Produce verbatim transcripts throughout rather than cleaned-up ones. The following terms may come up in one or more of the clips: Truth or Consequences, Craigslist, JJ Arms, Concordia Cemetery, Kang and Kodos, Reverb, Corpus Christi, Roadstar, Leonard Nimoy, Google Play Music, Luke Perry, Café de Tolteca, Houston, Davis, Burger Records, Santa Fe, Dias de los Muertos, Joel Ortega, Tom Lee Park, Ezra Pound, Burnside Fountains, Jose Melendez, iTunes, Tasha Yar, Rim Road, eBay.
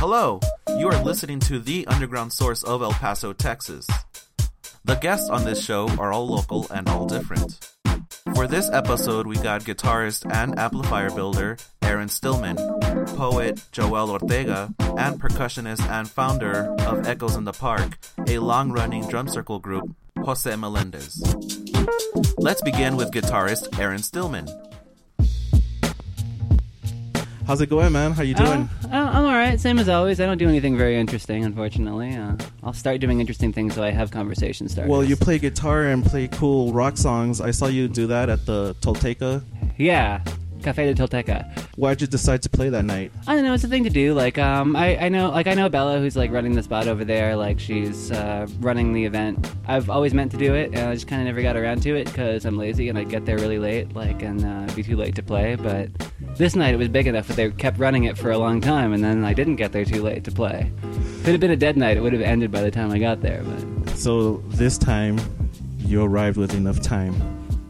Hello, you are listening to the underground source of El Paso, Texas. The guests on this show are all local and all different. For this episode, we got guitarist and amplifier builder Aaron Stillman, poet Joel Ortega, and percussionist and founder of Echoes in the Park, a long-running drum circle group, Jose Melendez. Let's begin with guitarist Aaron Stillman. How's it going, man? How you doing? Uh, I'm all right. Same as always. I don't do anything very interesting, unfortunately. Uh, I'll start doing interesting things so I have conversation starters. Well, you play guitar and play cool rock songs. I saw you do that at the Tolteca. Yeah, Café de Tolteca. Why'd you decide to play that night? I don't know. It's a thing to do. Like, um, I, I know, like I know Bella, who's like running the spot over there. Like, she's uh, running the event. I've always meant to do it, and I just kind of never got around to it because I'm lazy and I get there really late. Like, and uh, it'd be too late to play, but. This night it was big enough that they kept running it for a long time, and then I didn't get there too late to play. If it had been a dead night, it would have ended by the time I got there. But so this time, you arrived with enough time.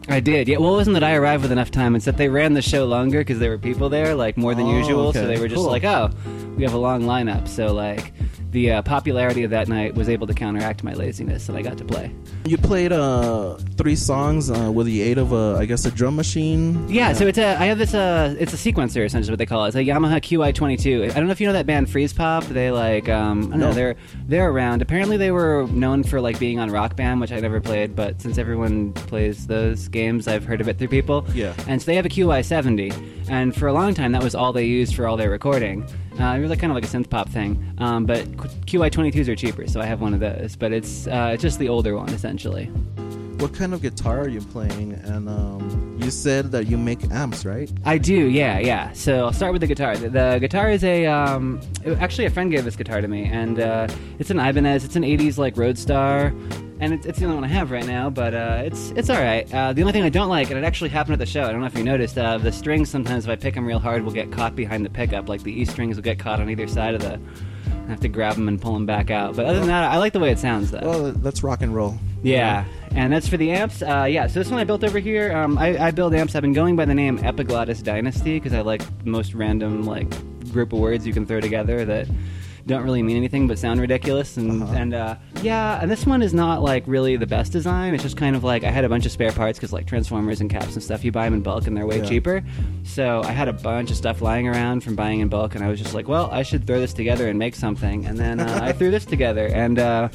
I did. Yeah. Well, it wasn't that I arrived with enough time. It's that they ran the show longer because there were people there, like more than oh, usual. Okay. So they were just cool. like, oh, we have a long lineup. So like the uh, popularity of that night was able to counteract my laziness, and I got to play. You played uh, three songs uh, with the aid of, a, I guess, a drum machine. Yeah. yeah. So it's a. I have this. Uh, it's a sequencer. Essentially, is what they call it. It's a Yamaha Q Y twenty-two. I don't know if you know that band Freeze Pop. They like. Um, I don't no. know. They're they're around. Apparently, they were known for like being on Rock Band, which I never played. But since everyone plays those games. games I've heard of it through people. Yeah. And so they have a Q Y seventy, and for a long time that was all they used for all their recording. Uh, it was like kind of like a synth pop thing, um, but Q Y twenty-twos are cheaper, so I have one of those, but it's uh, just the older one essentially. What kind of guitar are you playing? And um, you said that you make amps, right? I do, yeah, yeah. So I'll start with the guitar. The, the guitar is a, um, actually a friend gave this guitar to me, and uh, it's an Ibanez. It's an eighties like Roadstar. And it's, it's the only one I have right now, but uh, it's it's all right. Uh, the only thing I don't like, and it actually happened at the show, I don't know if you noticed, uh, the strings sometimes, if I pick them real hard, will get caught behind the pickup. Like, the E strings will get caught on either side of the... I have to grab them and pull them back out. But other than that, I like the way it sounds, though. Well, that's rock and roll. Yeah, and that's for the amps. Uh, yeah, so this one I built over here. Um, I, I build amps. I've been going by the name Epiglottis Dynasty, because I like the most random like group of words you can throw together that... don't really mean anything but sound ridiculous and uh-huh. and uh yeah and this one is not like really the best design. It's just kind of like I had a bunch of spare parts because like transformers and caps and stuff, you buy them in bulk and they're way yeah. cheaper, so I had a bunch of stuff lying around from buying in bulk, and I was just like, well, I should throw this together and make something, and then uh, I threw this together, and uh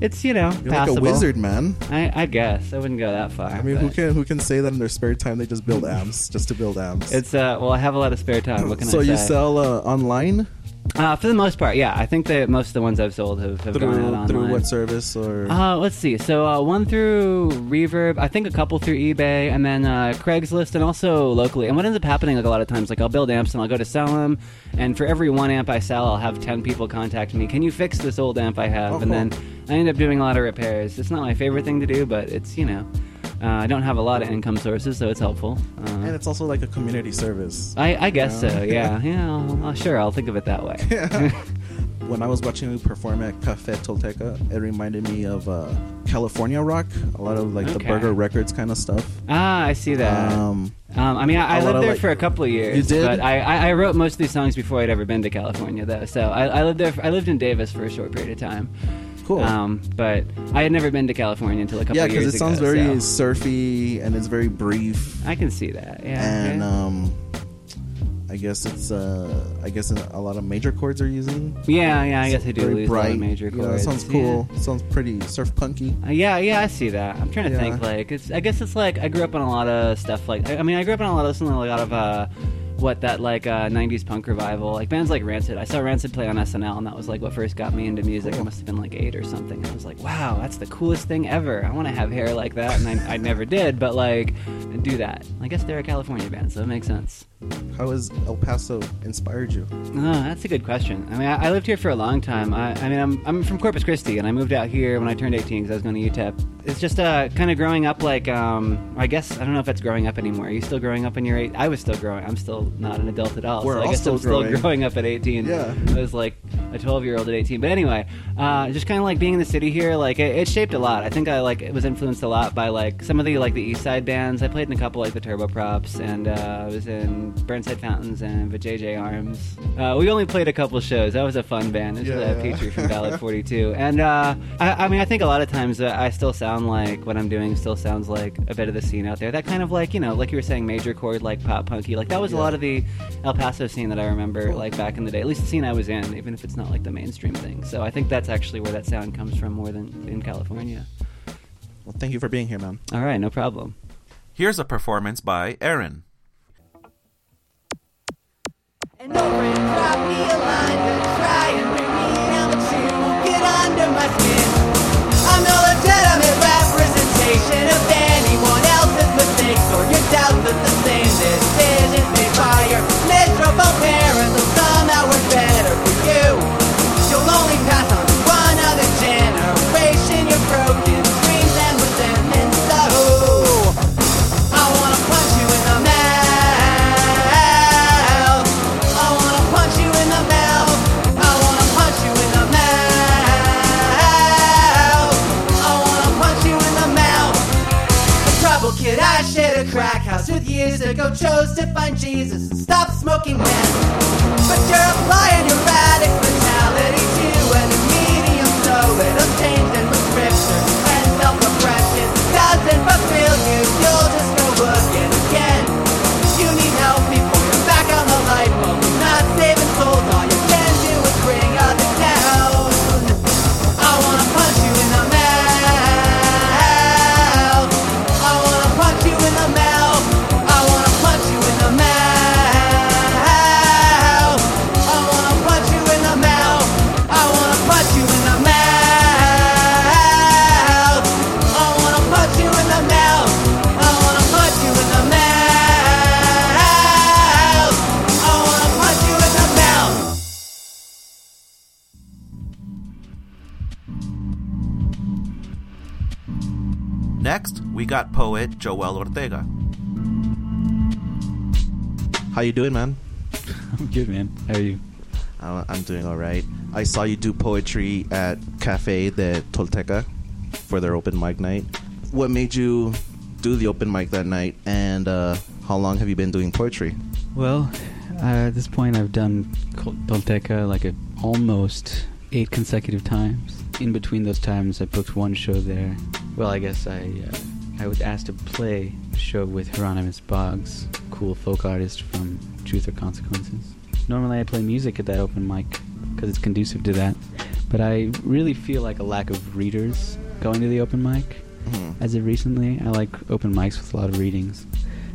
it's, you know, you're passable. Like a wizard, man. I, I guess I wouldn't go that far. I mean, who can who can say that in their spare time they just build amps just to build amps? It's uh well, I have a lot of spare time. What can so I say? So you sell uh, online? Uh, for the most part, yeah. I think that most of the ones I've sold have, have through, gone out online. Through what service? Or uh, let's see. So uh, one through Reverb, I think a couple through eBay, and then uh, Craigslist, and also locally. And what ends up happening like a lot of times, like I'll build amps and I'll go to sell them, and for every one amp I sell, I'll have ten people contact me. Can you fix this old amp I have? Oh, and cool. Then I end up doing a lot of repairs. It's not my favorite thing to do, but it's, you know... Uh, I don't have a lot of income sources, so it's helpful. Uh, and it's also like a community service. I, I guess you know? so, yeah. yeah, I'll, I'll, sure, I'll think of it that way. Yeah. When I was watching you perform at Café Tolteca, it reminded me of uh, California rock. A lot of like okay. the Burger Records kind of stuff. Ah, I see that. Um, um, I mean, I, I lived there of, like, for a couple of years. You did? But I, I, I wrote most of these songs before I'd ever been to California, though. So I, I lived there. For, I lived in Davis for a short period of time. Cool. Um, but I had never been to California until a couple yeah, years ago. Yeah, because it sounds very so. surfy and it's very brief. I can see that. Yeah. And okay. um, I guess it's uh, I guess a lot of major chords are using. Yeah, yeah. I it's guess I do lose bright. a lot of major chords. Yeah, that sounds cool. Yeah. Sounds pretty surf punky. Uh, yeah, yeah. I see that. I'm trying to yeah. think. Like, it's. I guess it's like I grew up on a lot of stuff. Like, I, I mean, I grew up on a lot of listening to a lot of. Uh, What that like uh, nineties punk revival, like bands like Rancid. I saw Rancid play on S N L, and that was like what first got me into music. Cool. I must have been like eight or something. And I was like, wow, that's the coolest thing ever. I want to have hair like that, and I, I never did. But like, do that. I guess they're a California band, so it makes sense. How has El Paso inspired you? Oh, that's a good question. I mean, I, I lived here for a long time. I, I mean, I'm I'm from Corpus Christi, and I moved out here when I turned eighteen because I was going to U T E P. It's just uh, kind of growing up. Like, um, I guess I don't know if that's growing up anymore. Are you still growing up in your eight? I was still growing. I'm still. Not an adult at all. We're so I all guess still I'm growing. still growing up at eighteen. Yeah. I was like a twelve-year-old at eighteen. But anyway, uh, just kind of like being in the city here, like it, it shaped a lot. I think I like it was influenced a lot by like some of the like the East Side bands. I played in a couple like the Turbo Props, and uh, I was in Burnside Fountains and the J J Arms. Uh, we only played a couple shows. That was a fun band. It was yeah. a feature from Ballad forty-two. And uh, I, I mean, I think a lot of times uh, I still sound like what I'm doing still sounds like a bit of the scene out there. That kind of like, you know, like you were saying, major chord, like pop punky. Like that was yeah. a lot of the El Paso scene that I remember cool. like back in the day. At least the scene I was in, even if it's not like the mainstream thing. So I think that's actually where that sound comes from more than in California. Well, thank you for being here, man. All right, no problem. Here's a performance by Aaron. And no friend dropped me a line to try and bring me down to get under my skin. I'm no legitimate representation of anyone else's mistakes, or your doubts that the same decisions made by your miserable parents will somehow work better for you. You'll only pass on to another generation your broken dreams and resentment. So I wanna punch you in the mouth. I shared a crack house with years ago, chose to find Jesus and stop smoking meth. But you're applying your radical mentality to a new medium, so it'll change and prescription and self-oppression doesn't fulfill you. You'll just go looking again. You need help before you're back on the light bulb. Not saving souls, all you can do is bring others down. I wanna punch you in the Next, we got poet Joel Ortega. How you doing, man? I'm good, man. How are you? Uh, I'm doing all right. I saw you do poetry at Café de Tolteca for their open mic night. What made you do the open mic that night, and uh, how long have you been doing poetry? Well, uh, at this point, I've done Tolteca like a, almost eight consecutive times. In between those times, I booked one show there. Well, I guess I uh, I was asked to play a show with Hieronymus Boggs, cool folk artist from Truth or Consequences. Normally I play music at that open mic because it's conducive to that, but I really feel like a lack of readers going to the open mic. Mm-hmm. As of recently, I like open mics with a lot of readings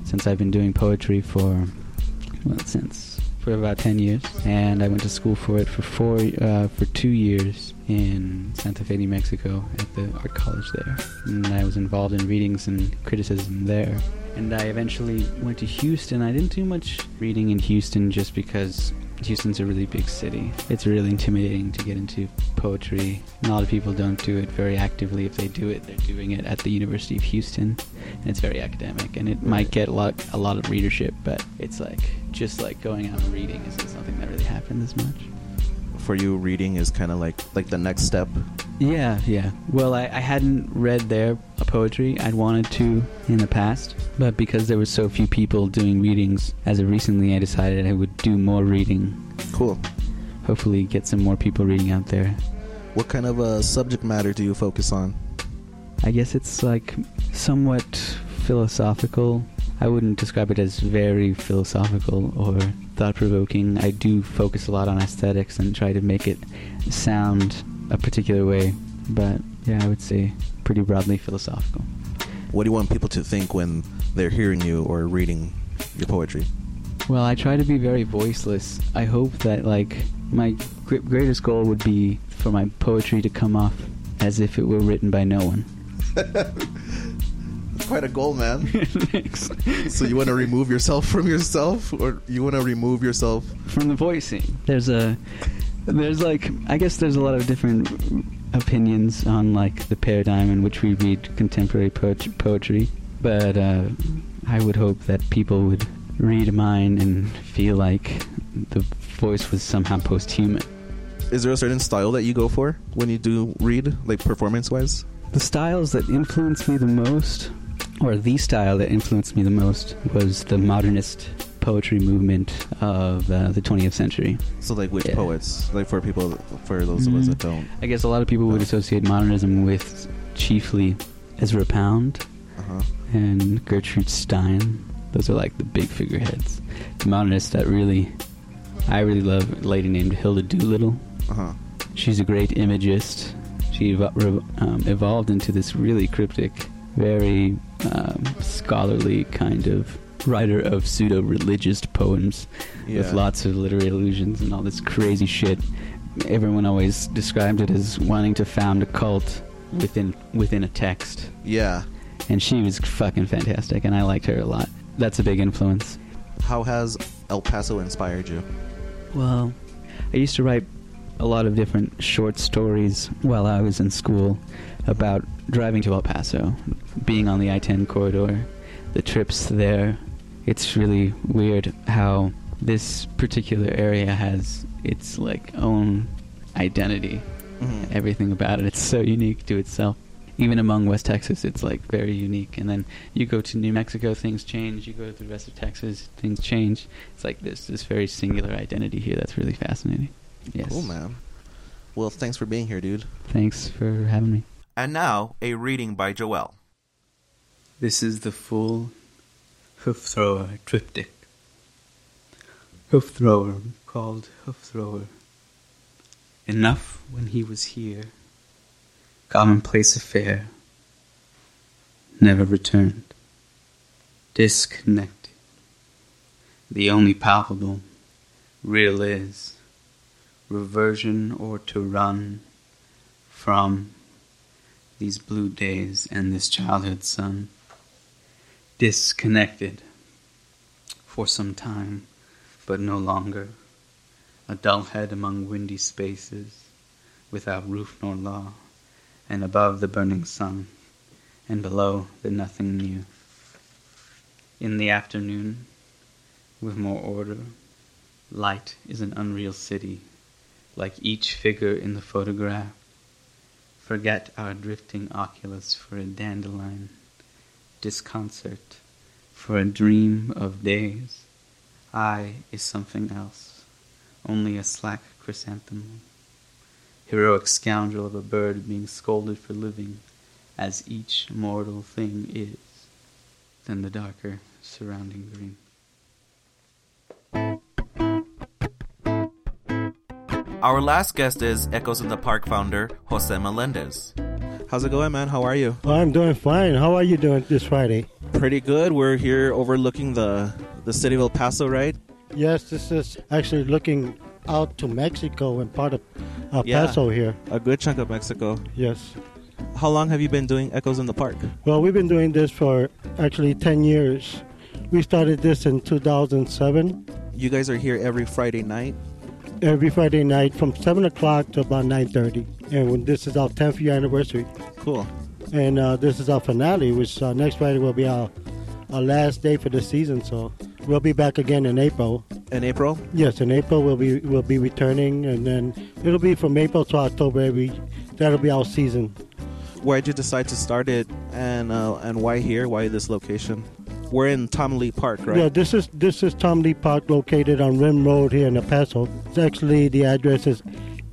since I've been doing poetry for, well, since, for about ten years, and I went to school for it for four, uh, for two years. In Santa Fe, New Mexico, at the art college there. And I was involved in readings and criticism there. And I eventually went to Houston. I didn't do much reading in Houston just because Houston's a really big city. It's really intimidating to get into poetry. And a lot of people don't do it very actively. If they do it, they're doing it at the University of Houston. And it's very academic. And it might get a lot, a lot of readership, but it's like, just like going out and reading isn't something that really happens as much. For you, reading is kind of like like the next step. Yeah, yeah. Well, I, I hadn't read their poetry. I'd wanted to in the past, but because there were so few people doing readings, as of recently, I decided I would do more reading. Cool. Hopefully get some more people reading out there. What kind of uh, subject matter do you focus on? I guess it's like somewhat philosophical. I wouldn't describe it as very philosophical or thought-provoking. I do focus a lot on aesthetics and try to make it sound a particular way. But, yeah, I would say pretty broadly philosophical. What do you want people to think when they're hearing you or reading your poetry? Well, I try to be very voiceless. I hope that, like, my greatest goal would be for my poetry to come off as if it were written by no one. Quite a goal, man. So you want to remove yourself from yourself, or you want to remove yourself from the voicing? There's a, there's like, I guess there's a lot of different opinions on like the paradigm in which we read contemporary poetry, but uh, I would hope that people would read mine and feel like the voice was somehow post-human. Is there a certain style that you go for when you do read, like performance-wise? The styles that influenced me the most, or the style that influenced me the most, was the modernist poetry movement of uh, the twentieth century. So, like, which yeah. poets? Like, for people, for those mm-hmm. of us that don't. I guess a lot of people know. would associate modernism with chiefly Ezra Pound uh-huh. and Gertrude Stein. Those are like the big figureheads. The modernists that really, I really love a lady named Hilda Doolittle. Uh-huh. She's a great imagist. She evo- um, evolved into this really cryptic, very um, scholarly kind of writer of pseudo-religious poems yeah. with lots of literary allusions and all this crazy shit. Everyone always described it as wanting to found a cult within within a text. Yeah. And she was fucking fantastic, and I liked her a lot. That's a big influence. How has El Paso inspired you? Well, I used to write a lot of different short stories while I was in school about driving to El Paso, being on the I ten corridor, the trips there. It's really weird how this particular area has its like own identity. Mm-hmm. Everything about it, it's so unique to itself. Even among West Texas, it's like very unique. And then you go to New Mexico, things change. You go to the rest of Texas, things change. It's like this this very singular identity here that's really fascinating. Yes. Cool, man. Well, thanks for being here, dude. Thanks for having me. And now, a reading by Joel. This is the full Hoof Thrower triptych. Hoof Thrower, called Hoof Thrower. Enough when he was here. Commonplace affair. Never returned. Disconnected. The only palpable, real is reversion or to run from these blue days and this childhood sun. Disconnected for some time, but no longer. A dull head among windy spaces, without roof nor law. And above the burning sun, and below the nothing new. In the afternoon, with more order, light is an unreal city, like each figure in the photograph. Forget our drifting oculus for a dandelion, disconcert for a dream of days. I is something else, only a slack chrysanthemum. Heroic scoundrel of a bird being scolded for living as each mortal thing is, than the darker surrounding green. Our last guest is Echoes in the Park founder, Jose Melendez. How's it going, man? How are you? Well, I'm doing fine. How are you doing this Friday? Pretty good. We're here overlooking the, the city of El Paso, right? Yes, this is actually looking out to Mexico and part of El Paso yeah, here. A good chunk of Mexico. Yes. How long have you been doing Echoes in the Park? Well, we've been doing this for actually ten years. We started this in two thousand seven. You guys are here every Friday night? Every Friday night from seven o'clock to about nine thirty. And this is our tenth year anniversary. Cool. And uh, this is our finale, which uh, next Friday will be our, our last day for the season, so we'll be back again in April. In April? Yes, in April we'll be we'll be returning, and then it'll be from April to October. Every that'll be our season. Why'd you decide to start it, and uh, and why here? Why this location? We're in Tom Lee Park, right? Yeah, this is this is Tom Lee Park, located on Rim Road here in El Paso. It's actually the address is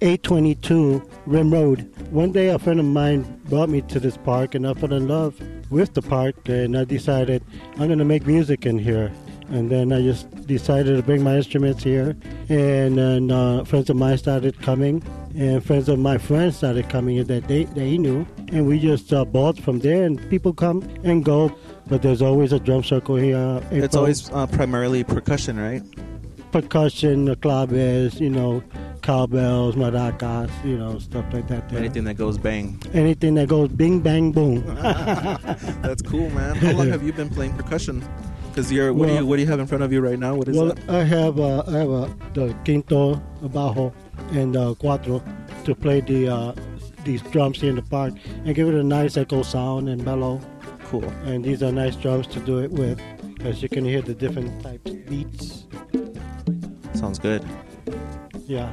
eight twenty-two Rim Road. One day a friend of mine brought me to this park, and I fell in love with the park, and I decided I'm going to make music in here. And then I just decided to bring my instruments here. And then uh, friends of mine started coming. And friends of my friends started coming here that they, they knew. And we just uh, bought from there. And people come and go. But there's always a drum circle here. April. It's always uh, primarily percussion, right? Percussion, claves, you know, cowbells, maracas, you know, stuff like that. There. Anything that goes bang. Anything that goes bing, bang, boom. That's cool, man. How long have you been playing percussion? Because you're, what well, do you what do you have in front of you right now? What is well, that? Well, I have uh, I have uh, the quinto, a bajo, and uh, cuatro to play the uh, these drums here in the park and give it a nice echo sound and mellow. Cool. And these are nice drums to do it with, as you can hear the different types of beats. Sounds good. Yeah.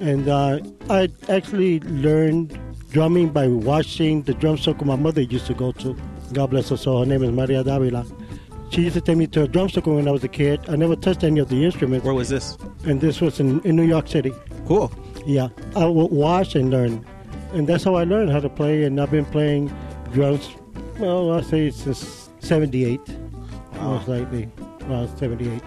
And uh, I actually learned drumming by watching the drum circle my mother used to go to. God bless her soul. Her name is Maria Davila. She used to take me to a drum circle when I was a kid. I never touched any of the instruments. Where was this? And this was in, in New York City. Cool. Yeah. I would watch and learn. And that's how I learned how to play. And I've been playing drums, well, I'll say since seventy-eight. Wow. Most likely. Well, seventy-eight.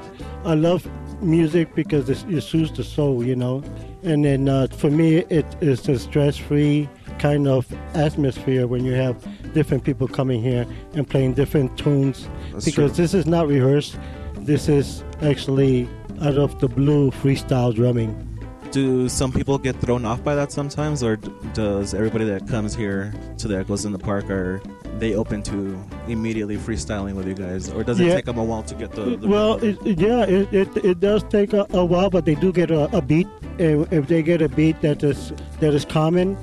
I love music because it, it soothes the soul, you know. And then uh, for me, it is a stress-free kind of atmosphere when you have different people coming here and playing different tunes. That's because true. This is not rehearsed. This is actually out of the blue freestyle drumming. Do some people get thrown off by that sometimes, or does everybody that comes here to the Echoes in the Park, are they open to immediately freestyling with you guys, or does it yeah. take them a while to get the... the well, it, yeah, it, it it does take a, a while, but they do get a, a beat. If, if they get a beat that is that is common,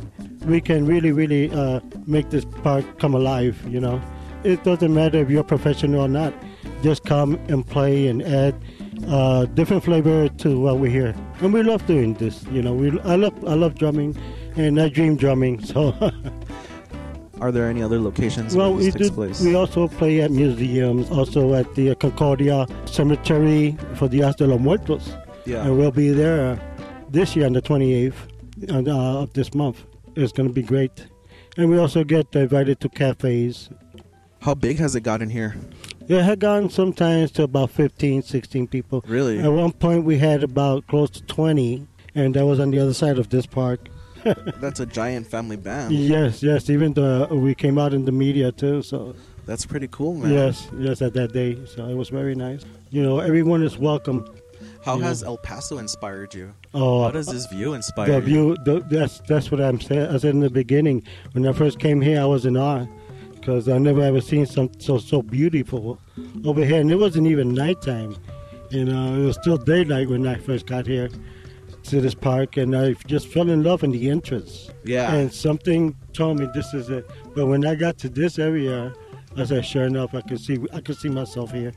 we can really, really uh, make this park come alive, you know. It doesn't matter if you're professional or not. Just come and play and add uh, different flavor to what we hear. And we love doing this, you know. We I love I love drumming, and I dream drumming. So, are there any other locations well, where this we takes do, place? We also play at museums, also at the Concordia Cemetery for Dias de los Muertos. Yeah. And we'll be there this year on the twenty-eighth uh, of this month. It's going to be great. And we also get invited to cafes. How big has it gotten here? Yeah, it had gotten sometimes to about fifteen, sixteen people. Really? At one point, we had about close to twenty, and that was on the other side of this park. That's a giant family band. Yes, yes. Even the, we came out in the media, too. So that's pretty cool, man. Yes, yes, at that day. So it was very nice. You know, everyone is welcome. How you has know? El Paso inspired you? Oh, How does this view inspire the view, you? The, that's, that's what I'm saying. I said in the beginning, when I first came here, I was in awe. Because I never ever seen something so so beautiful over here, and it wasn't even nighttime. You know, it was still daylight when I first got here to this park, and I just fell in love in the entrance. Yeah. And something told me this is it. But when I got to this area, I said, sure enough, I could see I could see myself here.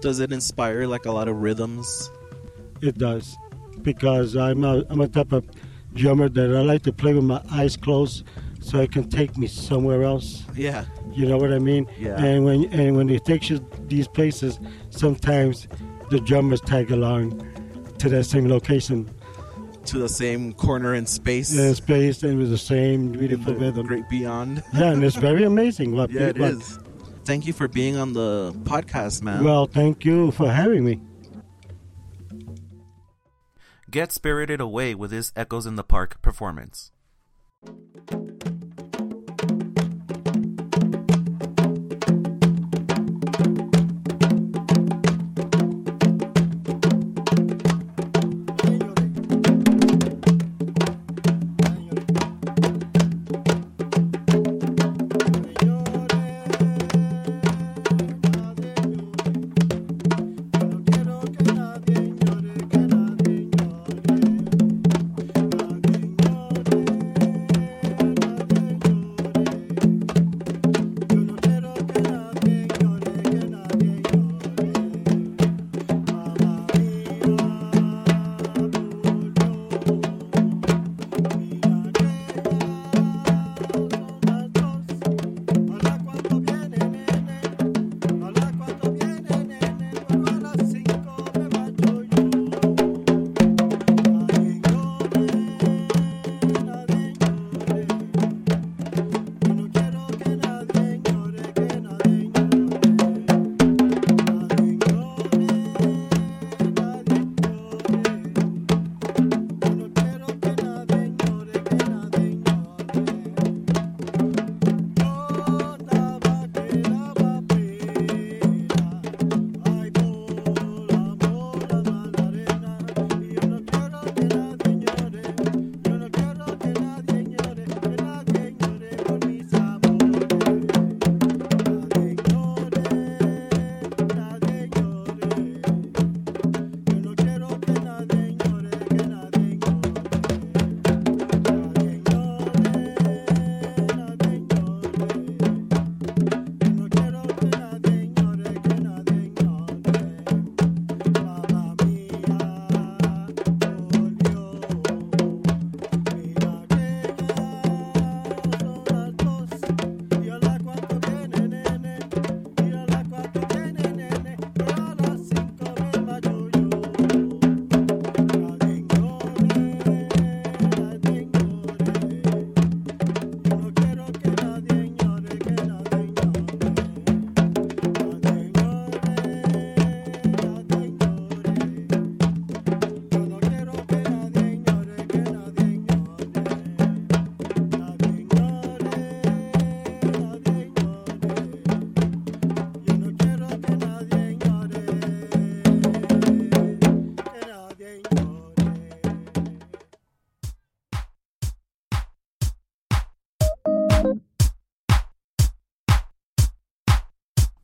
Does it inspire like a lot of rhythms? It does, because I'm a, I'm a type of drummer that I like to play with my eyes closed, so it can take me somewhere else. Yeah. You know what I mean? Yeah. And when and when it takes you these places, sometimes the drummers tag along to that same location. To the same corner in space. Yeah, in space, and with the same beautiful weather. Great beyond. Yeah, and it's very amazing. What, yeah, it what, is. Thank you for being on the podcast, man. Well, thank you for having me. Get spirited away with this Echoes in the Park performance.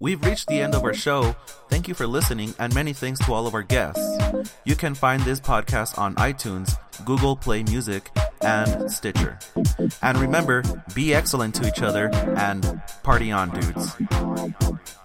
We've reached the end of our show. Thank you for listening, and many thanks to all of our guests. You can find this podcast on iTunes, Google Play Music, and Stitcher. And remember, be excellent to each other and party on, dudes.